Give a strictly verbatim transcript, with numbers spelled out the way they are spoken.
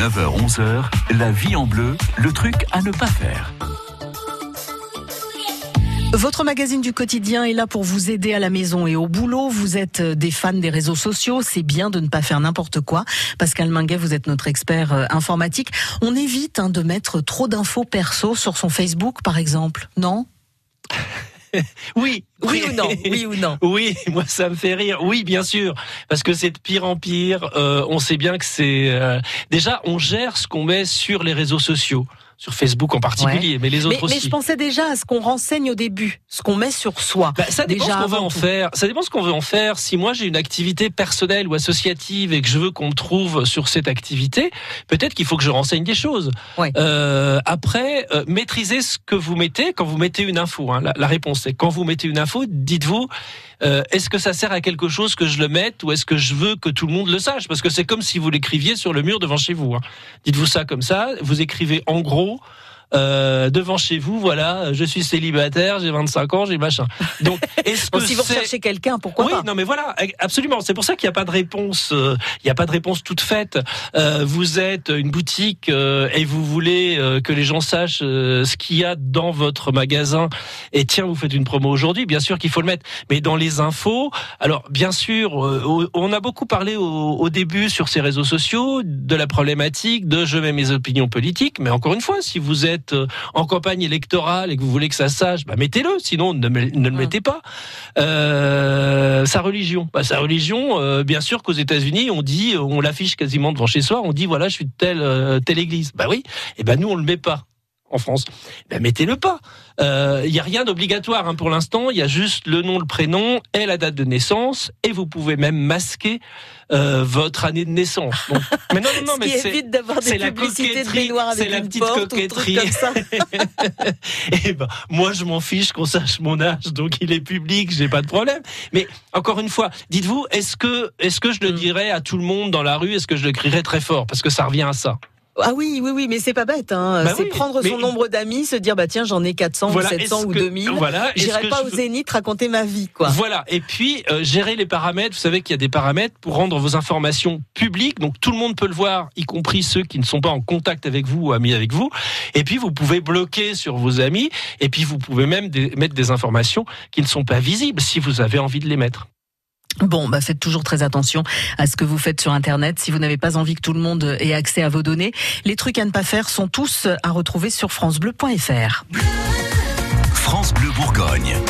neuf heures onze heures, la vie en bleu, le truc à ne pas faire. Votre magazine du quotidien est là pour vous aider à la maison et au boulot. Vous êtes des fans des réseaux sociaux, c'est bien de ne pas faire n'importe quoi. Pascal Minguet, vous êtes notre expert informatique. On évite hein, de mettre trop d'infos perso sur son Facebook, par exemple, non ? Oui, oui ou non, oui ou non. Oui, moi ça me fait rire. Oui, bien sûr, parce que c'est de pire en pire. Euh, on sait bien que c'est euh... déjà on gère ce qu'on met sur les réseaux sociaux, sur Facebook en particulier, ouais. mais les autres mais, aussi. Mais je pensais déjà à ce qu'on renseigne au début, ce qu'on met sur soi. Bah, ça dépend déjà ce qu'on veut en faire. Ça dépend ce qu'on veut en faire. Si moi j'ai une activité personnelle ou associative et que je veux qu'on me trouve sur cette activité, peut-être qu'il faut que je renseigne des choses. Ouais. Euh, après, euh, maîtrisez ce que vous mettez quand vous mettez une info. Hein. La, la réponse c'est quand vous mettez une info, dites-vous euh, est-ce que ça sert à quelque chose que je le mette ou est-ce que je veux que tout le monde le sache ? Parce que c'est comme si vous l'écriviez sur le mur devant chez vous. Hein. Dites-vous ça comme ça. Vous écrivez en gros. Euh, devant chez vous, voilà, je suis célibataire, j'ai vingt-cinq ans, j'ai machin. Donc, est-ce que si vous c'est... recherchez quelqu'un, pourquoi oui, pas ? Oui, non, mais voilà, absolument. C'est pour ça qu'il n'y a pas de réponse. Euh, il n'y a pas de réponse toute faite. Euh, vous êtes une boutique euh, et vous voulez euh, que les gens sachent euh, ce qu'il y a dans votre magasin. Et tiens, vous faites une promo aujourd'hui. Bien sûr qu'il faut le mettre, mais dans les infos. Alors, bien sûr, euh, on a beaucoup parlé au, au début sur ces réseaux sociaux de la problématique de je mets mes opinions politiques. Mais encore une fois, si vous êtes en campagne électorale et que vous voulez que ça sache, bah mettez-le, sinon ne, me, ne le mettez pas. Euh, sa religion, bah, sa religion, euh, bien sûr qu'aux États-Unis on dit, on l'affiche quasiment devant chez soi, on dit voilà je suis de telle, euh, telle église. Bah oui, et ben bah, nous on le met pas. En France, ben mettez-le pas. Il euh, n'y a rien d'obligatoire hein, pour l'instant, il y a juste le nom, le prénom et la date de naissance, et vous pouvez même masquer euh, votre année de naissance. Donc, mais non, non, non, mais c'est, évite d'avoir des c'est publicités de baignoire avec une porte ou truc comme ça. Et ben, moi, je m'en fiche qu'on sache mon âge, donc il est public, j'ai pas de problème. Mais encore une fois, dites-vous, est-ce que, est-ce que je le dirais à tout le monde dans la rue, est-ce que je le crierais très fort, parce que ça revient à ça. Ah oui, oui, oui, mais c'est pas bête. Hein. Bah c'est oui, prendre son mais... nombre d'amis, se dire bah tiens j'en ai quatre cents voilà, ou sept cents ou deux mille. Que, voilà, j'irai pas je... au Zénith raconter ma vie, quoi. Voilà. Et puis euh, gérer les paramètres. Vous savez qu'il y a des paramètres pour rendre vos informations publiques, donc tout le monde peut le voir, y compris ceux qui ne sont pas en contact avec vous ou amis avec vous. Et puis vous pouvez bloquer sur vos amis. Et puis vous pouvez même des... mettre des informations qui ne sont pas visibles si vous avez envie de les mettre. Bon, bah faites toujours très attention à ce que vous faites sur Internet. Si vous n'avez pas envie que tout le monde ait accès à vos données, les trucs à ne pas faire sont tous à retrouver sur France Bleu point F R. France Bleu Bourgogne.